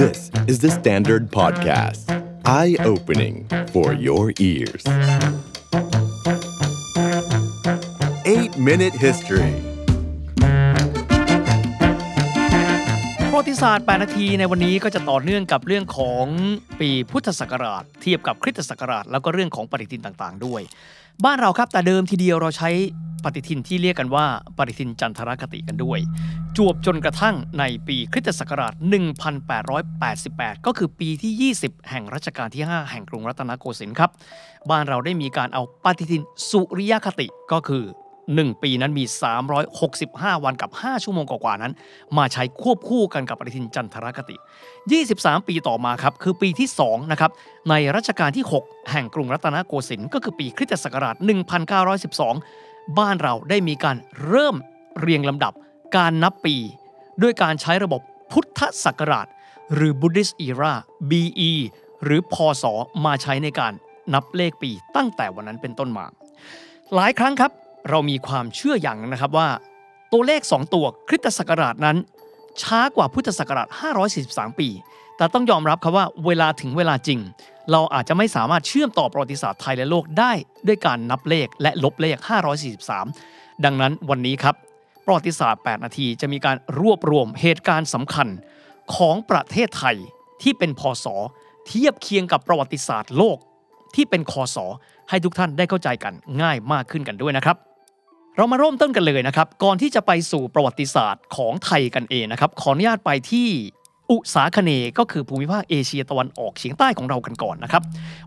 This is the Standard Podcast. Eye-opening for your ears. 8-Minute History. ประวัติศาสตร์8นาทีในวันนี้ก็จะต่อเนื่องกับเรื่องของปีพุทธศักราชเทียบกับคริสตศักราชแล้วก็เรื่องของปฏิทินต่างๆด้วยบ้านเราครับแต่เดิมทีเดียวเราใช้ปฏิทินที่เรียกกันว่าปฏิทินจันทรคติกันด้วยจวบจนกระทั่งในปีคริสตศักราช1888ก็คือปีที่20แห่งรัชกาลที่5แห่งกรุงรัตนโกสินทร์ครับบ้านเราได้มีการเอาปฏิทินสุริยคติก็คือ1ปีนั้นมี365วันกับ5ชั่วโมงกว่าๆนั้นมาใช้ควบคู่กันกับปฏิทินจันทรคติ23ปีต่อมาครับคือปีที่2นะครับในรัชกาลที่6แห่งกรุงรัตนโกสินทร์ก็คือปีคริสตศักราช1912บ้านเราได้มีการเริ่มเรียงลำดับการนับปีด้วยการใช้ระบบพุทธศักราชหรือ Buddhist Era BE หรือพศมาใช้ในการนับเลขปีตั้งแต่วันนั้นเป็นต้นมาหลายครั้งครับเรามีความเชื่ออย่างนะครับว่าตัวเลข2ตัวคริสตศักราชนั้นช้ากว่าพุทธศักราช543ปีแต่ต้องยอมรับครับว่าเวลาถึงเวลาจริงเราอาจจะไม่สามารถเชื่อมต่อประวัติศาสตร์ไทยและโลกได้ด้วยการนับเลขและลบเลข543ดังนั้นวันนี้ครับประวัติศาสตร์8นาทีจะมีการรวบรวมเหตุการณ์สำคัญของประเทศไทยที่เป็นพศเทียบเคียงกับประวัติศาสตร์โลกที่เป็นคศให้ทุกท่านได้เข้าใจกันง่ายมากขึ้นกันด้วยนะครับเรามาเริ่มต้นกันเลยนะครับก่อนที่จะไปสู่ประวัติศาสตร์ของไทยกันเองนะครับขออนุญาตไปที่อุษาคเนย์ก็คือภูมิภาคเอเชียตะวันออกเฉียงใต้ของเรากันก่อนนะครับ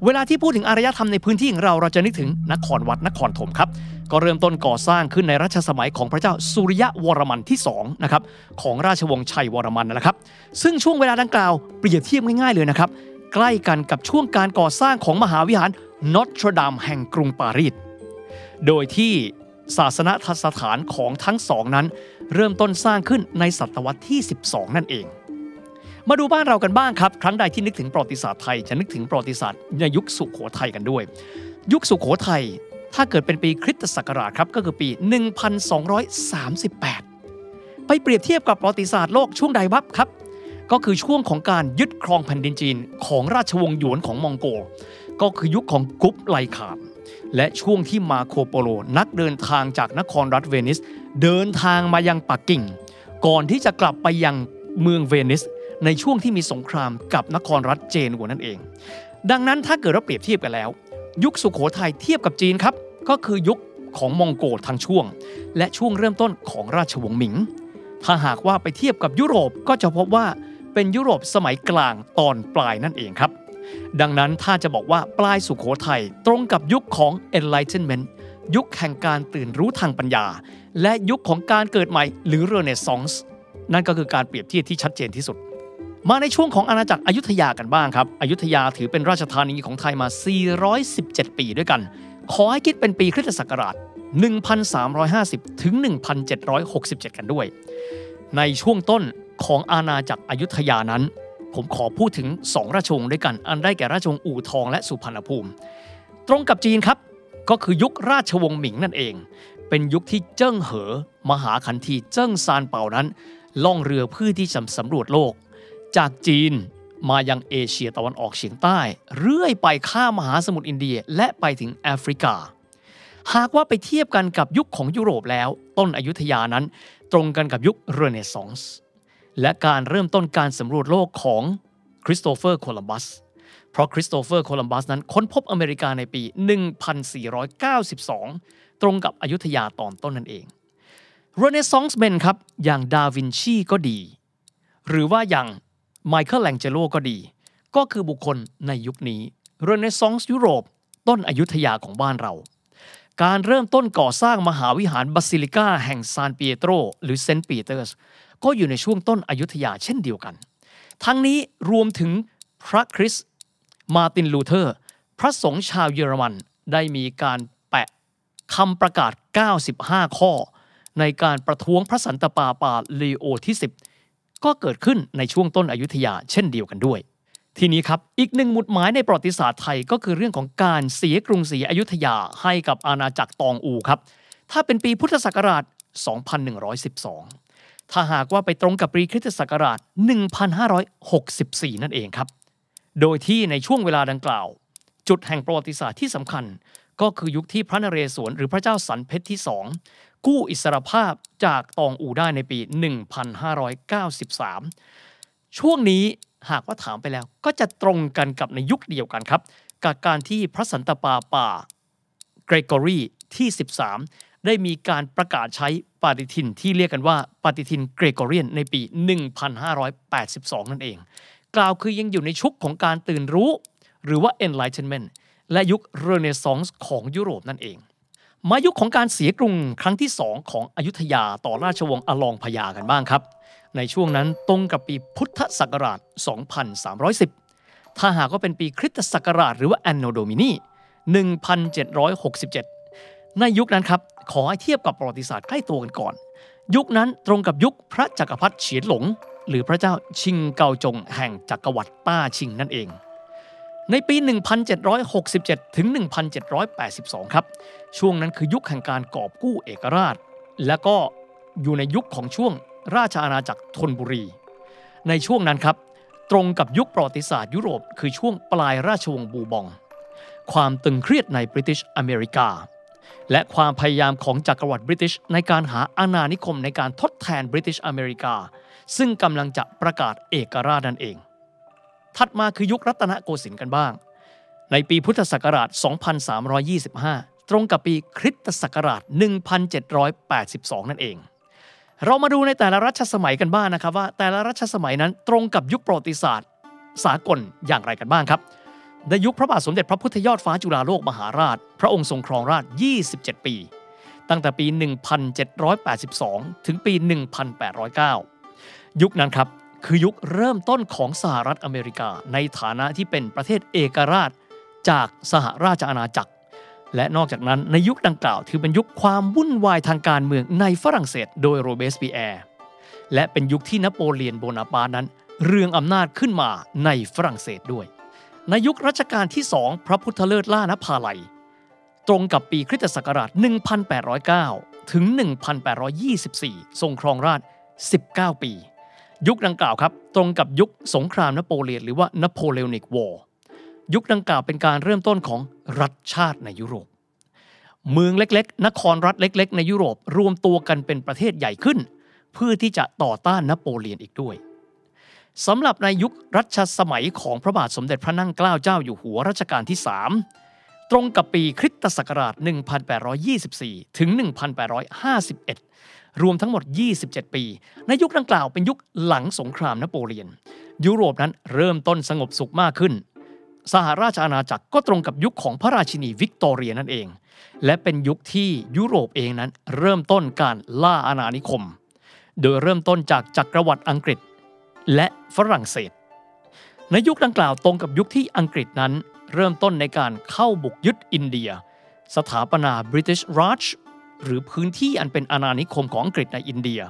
เวลาที่พูดถึงอารยธรรมในพื้นที่ของเราเราจะนึกถึงนครวัดนครธมครับก็เริ่มต้นก่อสร้างขึ้นในรัชสมัยของพระเจ้าสุริยะวรมันที่2นะครับของราชวงศ์ชัยวรมันนะครับซึ่งช่วงเวลาดังกล่าวเปรียบเทียบง่ายๆเลยนะครับใกล้กันกับช่วงการก่อสร้างของมหาวิหารนอตรดามแห่งกรุงปารีสโดยที่ศาสนสถานของทั้งสองนั้นเริ่มต้นสร้างขึ้นในศตวรรษที่12นั่นเองมาดูบ้านเรากันบ้างครับครั้งใดที่นึกถึงประวัติศาสตร์ไทยจะนึกถึงประวัติศาสตร์ในยุคสุโขทัยกันด้วยยุคสุโขทัยถ้าเกิดเป็นปีคริสตศักราชครับก็คือปี1238ไปเปรียบเทียบกับประวัติศาสตร์โลกช่วงใดวับครับก็คือช่วงของการยึดครองแผ่นดินจีนของราชวงศ์หยวนของมองโกลก็คือยุคของกุ๊บไลขานและช่วงที่มาโคโปโลนักเดินทางจากนครรัฐเวนิสเดินทางมายังปักกิ่งก่อนที่จะกลับไปยังเมืองเวนิสในช่วงที่มีสงครามกับนครรัฐเจนัวนั่นเองดังนั้นถ้าเกิดเราเปรียบเทียบกันแล้วยุคสุโขทัยเทียบกับจีนครับก็คือยุคของมองโกลทั้งช่วงและช่วงเริ่มต้นของราชวงศ์หมิงถ้าหากว่าไปเทียบกับยุโรปก็จะพบว่าเป็นยุโรปสมัยกลางตอนปลายนั่นเองครับดังนั้นถ้าจะบอกว่าปลายสุโขทัยตรงกับยุคของ Enlightenment ยุคแห่งการตื่นรู้ทางปัญญาและยุคของการเกิดใหม่หรือ Renaissance นั่นก็คือการเปรียบเทียบที่ชัดเจนที่สุดมาในช่วงของอาณาจักรอยุธยากันบ้างครับอยุธยาถือเป็นราชธานีของไทยมา417ปีด้วยกันขอให้คิดเป็นปีคริสตศักราช1350ถึง1767กันด้วยในช่วงต้นของอาณาจักรอยุธยานั้นผมขอพูดถึง2ราชวงศ์ด้วยกันอันได้แก่ราชวงศ์อู่ทองและสุพรรณภูมิตรงกับจีนครับก็คือยุคราชวงศ์หมิงนั่นเองเป็นยุคที่เจิ้งเหอมหาขันทีเจิ้งซานเปานั้นล่องเรือเพื่อที่จะสำรวจโลกจากจีนมายังเอเชียตะวันออกเฉียงใต้เรื่อยไปข้ามมหาสมุทรอินเดียและไปถึงแอฟริกาหากว่าไปเทียบกันกับยุคของยุโรปแล้วต้นอยุธยานั้นตรงกันกับยุคเรเนซองส์และการเริ่มต้นการสำรวจโลกของคริสโตเฟอร์โคลัมบัสเพราะคริสโตเฟอร์โคลัมบัสนั้นค้นพบอเมริกาในปี 1492 ตรงกับอยุธยาตอนต้นนั่นเองเรเนซองส์แมนครับอย่างดาวินชีก็ดีหรือว่าอย่างไมเคิลแองเจโลก็ดีก็คือบุคคลในยุคนี้เรเนซองส์ยุโรปต้นอยุธยาของบ้านเราการเริ่มต้นก่อสร้างมหาวิหารบาซิลิกาแห่งซานปีเตโรหรือเซนต์ปีเตอร์สก็อยู่ในช่วงต้นอยุธยาเช่นเดียวกันทั้งนี้รวมถึงพระคริสต์มาร์ตินลูเทอร์พระสงฆ์ชาวเยอรมันได้มีการแปะคำประกาศ95ข้อในการประท้วงพระสันตะปาปาลีโอที่10ก็เกิดขึ้นในช่วงต้นอยุธยาเช่นเดียวกันด้วยทีนี้ครับอีกหนึ่งหมุดหมายในประวัติศาสตร์ไทยก็คือเรื่องของการเสียกรุงศรีอยุธยาให้กับอาณาจักรตองอูครับถ้าเป็นปีพุทธศักราช2112 ถ้าหากว่าไปตรงกับปีคริสตศักราช1564นั่นเองครับโดยที่ในช่วงเวลาดังกล่าวจุดแห่งประวัติศาสตร์ที่สำคัญก็คือยุคที่พระนเรศวรหรือพระเจ้าสันเพชรที่2กู้อิสรภาพจากตองอูได้ในปี1593ช่วงนี้หากว่าถามไปแล้วก็จะตรงกันกับในยุคเดียวกันครับกับการที่พระสันตะปาปาเกรโกรีที่13ได้มีการประกาศใช้ปฏิทินที่เรียกกันว่าปฏิทินเกรโกเรียนในปี1582นั่นเองกล่าวคือยังอยู่ในชุกของการตื่นรู้หรือว่า Enlightenment และยุค Renaissance ของยุโรปนั่นเองมายุคของการเสียกรุงครั้งที่2ของอยุธยาต่อราชวงศ์อลองพญากันบ้างครับในช่วงนั้นตรงกับปีพุทธศักราช2310ถ้าหากว่าเป็นปีคริสตศักราชหรือว่า Anno Domini 1767ในยุคนั้นครับขอให้เทียบกับประวัติศาสตร์ใกล้ตัวกันก่อนยุคนั้นตรงกับยุคพระจักรพรรดิเฉียนหลงหรือพระเจ้าชิงเกาจงแห่งจักรวรรดิต้าชิงนั่นเองในปี1767ถึง1782ครับช่วงนั้นคือยุคแห่งการกอบกู้เอกราชและก็อยู่ในยุคของช่วงราชอาณาจักรธนบุรีในช่วงนั้นครับตรงกับยุคประวัติศาสตร์ยุโรปคือช่วงปลายราชวงศ์บูบองความตึงเครียดใน British อเมริกาและความพยายามของจักรวรรดิ British ในการหาอาณานิคมในการทดแทน British อเมริกาซึ่งกำลังจะประกาศเอกราชนั่นเองถัดมาคือยุครัตนโกสินทร์กันบ้างในปีพุทธศักราช2325ตรงกับปีคริสตศักราช1782นั่นเองเรามาดูในแต่ละรัชสมัยกันบ้างนะครับว่าแต่ละรัชสมัยนั้นตรงกับยุคประวัติศาสตร์สากลอย่างไรกันบ้างครับในยุคพระบาทสมเด็จพระพุทธยอดฟ้าจุฬาโลกมหาราชพระองค์ทรงครองราชย์27ปีตั้งแต่ปี1782ถึงปี1809ยุคนั้นครับคือยุคเริ่มต้นของสหรัฐอเมริกาในฐานะที่เป็นประเทศเอกราชจากสหราชอาณาจักรและนอกจากนั้นในยุคดังกล่าวถือเป็นยุคความวุ่นวายทางการเมืองในฝรั่งเศสโดยโรเบสปีแอร์และเป็นยุคที่นโปเลียนโบนาปาร์ตนั้นเรืองอำนาจขึ้นมาในฝรั่งเศสด้วยในยุครัชกาลที่2พระพุทธเลิศล่านภาลัยตรงกับปีคริสตศักราช1809ถึง1824ทรงครองราชย์19ปียุคดังกล่าวครับตรงกับยุคสงครามนโปเลียนหรือว่า Napoleonic War ยุคดังกล่าวเป็นการเริ่มต้นของรัฐชาติในยุโรปเมืองเล็กๆนครรัฐเล็กๆในยุโรปรวมตัวกันเป็นประเทศใหญ่ขึ้นเพื่อที่จะต่อต้านนโปเลียนอีกด้วยสำหรับในยุครัชสมัยของพระบาทสมเด็จพระนั่งเกล้าเจ้าอยู่หัวรัชกาลที่3ตรงกับปีคริสตศักราช1824ถึง1851รวมทั้งหมด27ปีในยุคดังกล่าวเป็นยุคหลังสงครามนโปเลียนยุโรปนั้นเริ่มต้นสงบสุขมากขึ้นสหราชอาณาจักรก็ตรงกับยุคของพระราชินีวิกตอเรียนั่นเองและเป็นยุคที่ยุโรปเองนั้นเริ่มต้นการล่าอาณานิคมโดยเริ่มต้นจากจักรวรรดิอังกฤษและฝรั่งเศสในยุคดังกล่าวตรงกับยุคที่อังกฤษนั้นเริ่มต้นในการเข้าบุกยึดอินเดียสถาปนา British Rajหรือพื้นที่อันเป็นอาณานิคมของอังกฤษในอินเดีย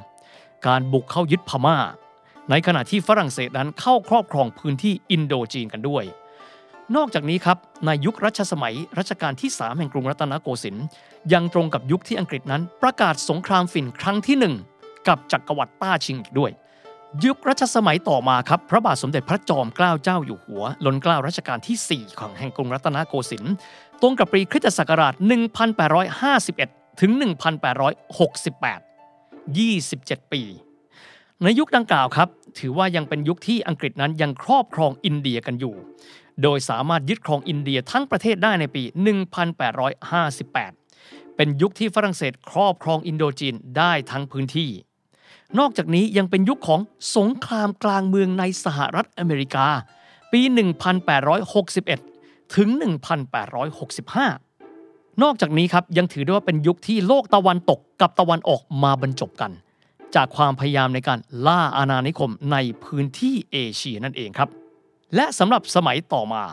การบุกเข้ายึดพม่าในขณะที่ฝรั่งเศสนั้นเข้าครอบครองพื้นที่อินโดจีนกันด้วยนอกจากนี้ครับในยุครัชสมัยรัชกาลที่3แห่งกรุงรัตนโกสินทร์ยังตรงกับยุคที่อังกฤษนั้นประกาศสงครามฝิ่นครั้งที่1กับจักรวรรดิต้าชิงอีกด้วยยุครัชสมัยต่อมาครับพระบาทสมเด็จพระจอมเกล้าเจ้าอยู่หัวล้นเกล้ารัชกาลที่4ของแห่งกรุงรัตนโกสินทร์ตรงกับปีคริสตศักราช1851ถึง 1868 27 ปีในยุคดังกล่าวครับถือว่ายังเป็นยุคที่อังกฤษนั้นยังครอบครองอินเดียกันอยู่โดยสามารถยึดครองอินเดียทั้งประเทศได้ในปี 1858 เป็นยุคที่ฝรั่งเศสครอบครองอินโดจีนได้ทั้งพื้นที่นอกจากนี้ยังเป็นยุคของสงครามกลางเมืองในสหรัฐอเมริกาปี 1861 ถึง 1865นอกจากนี้ครับยังถือได้ว่าเป็นยุคที่โลกตะวันตกกับตะวันออกมาบรรจบกันจากความพยายามในการล่าอาณานิคมในพื้นที่เอเชียนั่นเองครับและสำหรับสมัยต่อมา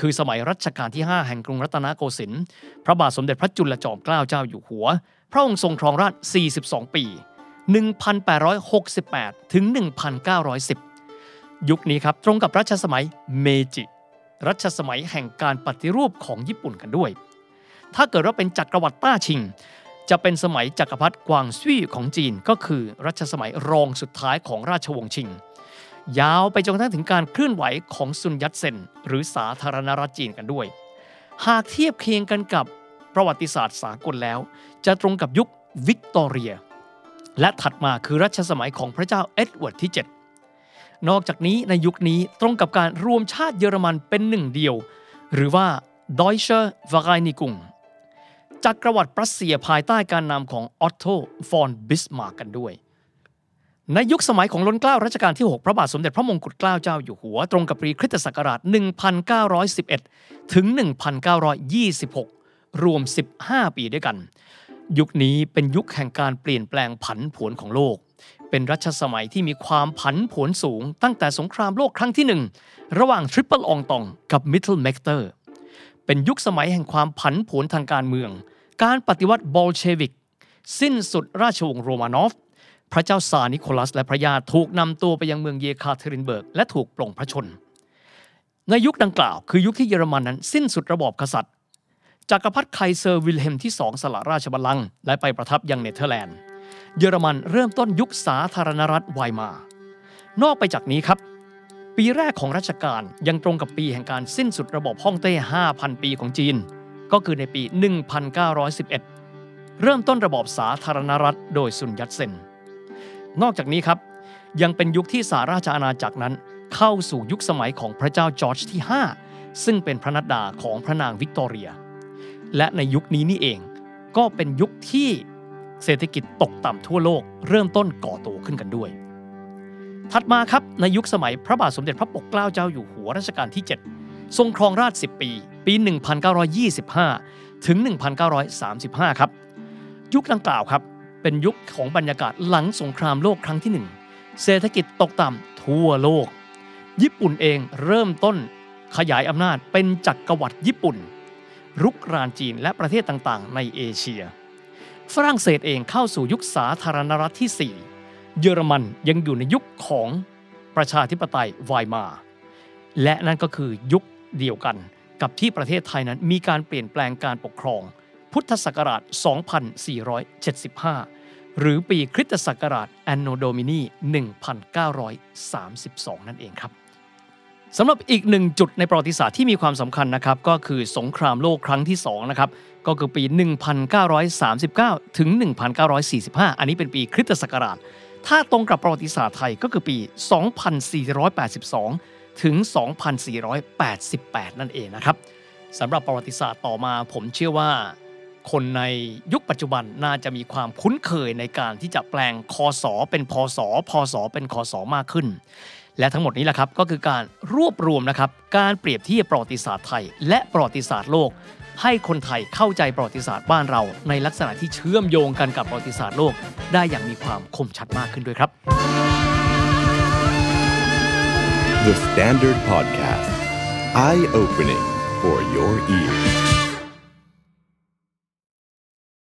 คือสมัยรัชกาลที่5แห่งกรุงรัตนโกสินทร์พระบาทสมเด็จพระจุลจอมเกล้าเจ้าอยู่หัวพระองค์ทรงครองราชย์42ปี1868ถึง1910ยุคนี้ครับตรงกับรัชสมัยเมจิรัชสมัยแห่งการปฏิรูปของญี่ปุ่นกันด้วยถ้าเกิดว่าเป็นจักรวรรดิต้าชิง จะเป็นสมัยจักรพรรดิกวางซุยของจีนก็คือรัชสมัยรองสุดท้ายของราชวงศ์ชิงยาวไปจนกระทั่งถึงการเคลื่อนไหวของซุนยัตเซนหรือสาธารณรัฐจีนกันด้วยหากเทียบเคียงกันกับประวัติศาสตร์สากลแล้วจะตรงกับยุควิกตอเรียและถัดมาคือรัชสมัยของพระเจ้าเอ็ดเวิร์ดที่ 7นอกจากนี้ในยุคนี้ตรงกับการรวมชาติเยอรมันเป็นหนึ่งเดียวหรือว่า Deutsche Vereinigung จากกระวัติปรัสเซียภายใต้การนำของออตโตฟอนบิสมาร์กกันด้วยในยุคสมัยของล้นเกล้ารัชกาลที่6พระบาทสมเด็จพระมงกุฎเกล้าเจ้าอยู่หัวตรงกับปีคริสตศักราช1911ถึง1926รวม15ปีด้วยกันยุคนี้เป็นยุคแห่งการเปลี่ยนแปลงผันผวนของโลกเป็นรัชสมัยที่มีความผันผวนสูงตั้งแต่สงครามโลกครั้งที่1ระหว่าง Triple Entente กับ Mittelmächte เป็นยุคสมัยแห่งความผันผวนทางการเมืองการปฏิวัติบอลเชวิกสิ้นสุดราชวงศ์โรมานอฟพระเจ้าซาร์นิโคลัสและพระญาติถูกนำตัวไปยังเมืองเยคาเทรินเบิร์กและถูกปลงพระชนในยุคดังกล่าวคือยุคที่เยอรมันนั้นสิ้นสุดระบอบกษัตริย์จักรพรรดิไคเซอร์วิลเฮมที่2สละราชบัลลังก์และไปประทับยังเนเธอร์แลนด์เยอรมันเริ่มต้นยุคสาธารณรัฐไวมารนอกไปจากนี้ครับปีแรกของรัชกาลยังตรงกับปีแห่งการสิ้นสุดระบอบฮ่องเต้ 5,000 ปีของจีนก็คือในปี 1911 เริ่มต้นระบอบสาธารณรัฐโดยซุนยัตเซนนอกจากนี้ครับยังเป็นยุคที่สหราชอาณาจักรนั้นเข้าสู่ยุคสมัยของพระเจ้าจอร์จที่5ซึ่งเป็นพระนัดดาของพระนางวิกตอเรียและในยุคนี้นี่เองก็เป็นยุคที่เศรษฐกิจตกต่ำทั่วโลกเริ่มต้นก่อตัวขึ้นกันด้วยถัดมาครับในยุคสมัยพระบาทสมเด็จพระปกเกล้าเจ้าอยู่หัวรัชกาลที่7ทรงครองราช10ปีปี1925ถึง1935ครับยุคดังกล่าวครับเป็นยุคของบรรยากาศหลังสงครามโลกครั้งที่1เศรษฐกิจตกต่ำทั่วโลกญี่ปุ่นเองเริ่มต้นขยายอำนาจเป็นจักรวรรดิญี่ปุ่นรุกรานจีนและประเทศต่างๆในเอเชียฝรั่งเศสเองเข้าสู่ยุคสาธารณรัฐที่4เยอรมันยังอยู่ในยุคของประชาธิปไตยไวมาร์และนั่นก็คือยุคเดียวกันกับที่ประเทศไทยนั้นมีการเปลี่ยนแปลงการปกครองพุทธศักราช 2475 หรือปีคริสตศักราช Anno Domini 1932 นั่นเองครับสำหรับอีกหนึ่งจุดในประวัติศาสตร์ที่มีความสำคัญนะครับก็คือสงครามโลกครั้งที่2นะครับก็คือปี 1939 ถึง 1945 อันนี้เป็นปีคริสตศักราชถ้าตรงกับประวัติศาสตร์ไทยก็คือปี 2482 ถึง 2488 นั่นเองนะครับสำหรับประวัติศาสตร์ต่อมาผมเชื่อว่าคนในยุคปัจจุบันน่าจะมีความคุ้นเคยในการที่จะแปลงคศเป็นพศพศเป็นคศมากขึ้นและทั้งหมดนี้แหละครับก็คือการรวบรวมนะครับการเปรียบเทียบประวัติศาสตร์ไทยและประวัติศาสตร์โลกให้คนไทยเข้าใจประวัติศาสตร์บ้านเราในลักษณะที่เชื่อมโยงกันกับประวัติศาสตร์โลกได้อย่างมีความคมชัดมากขึ้นด้วยครับ The Standard Podcast Eye Opening for Your Ears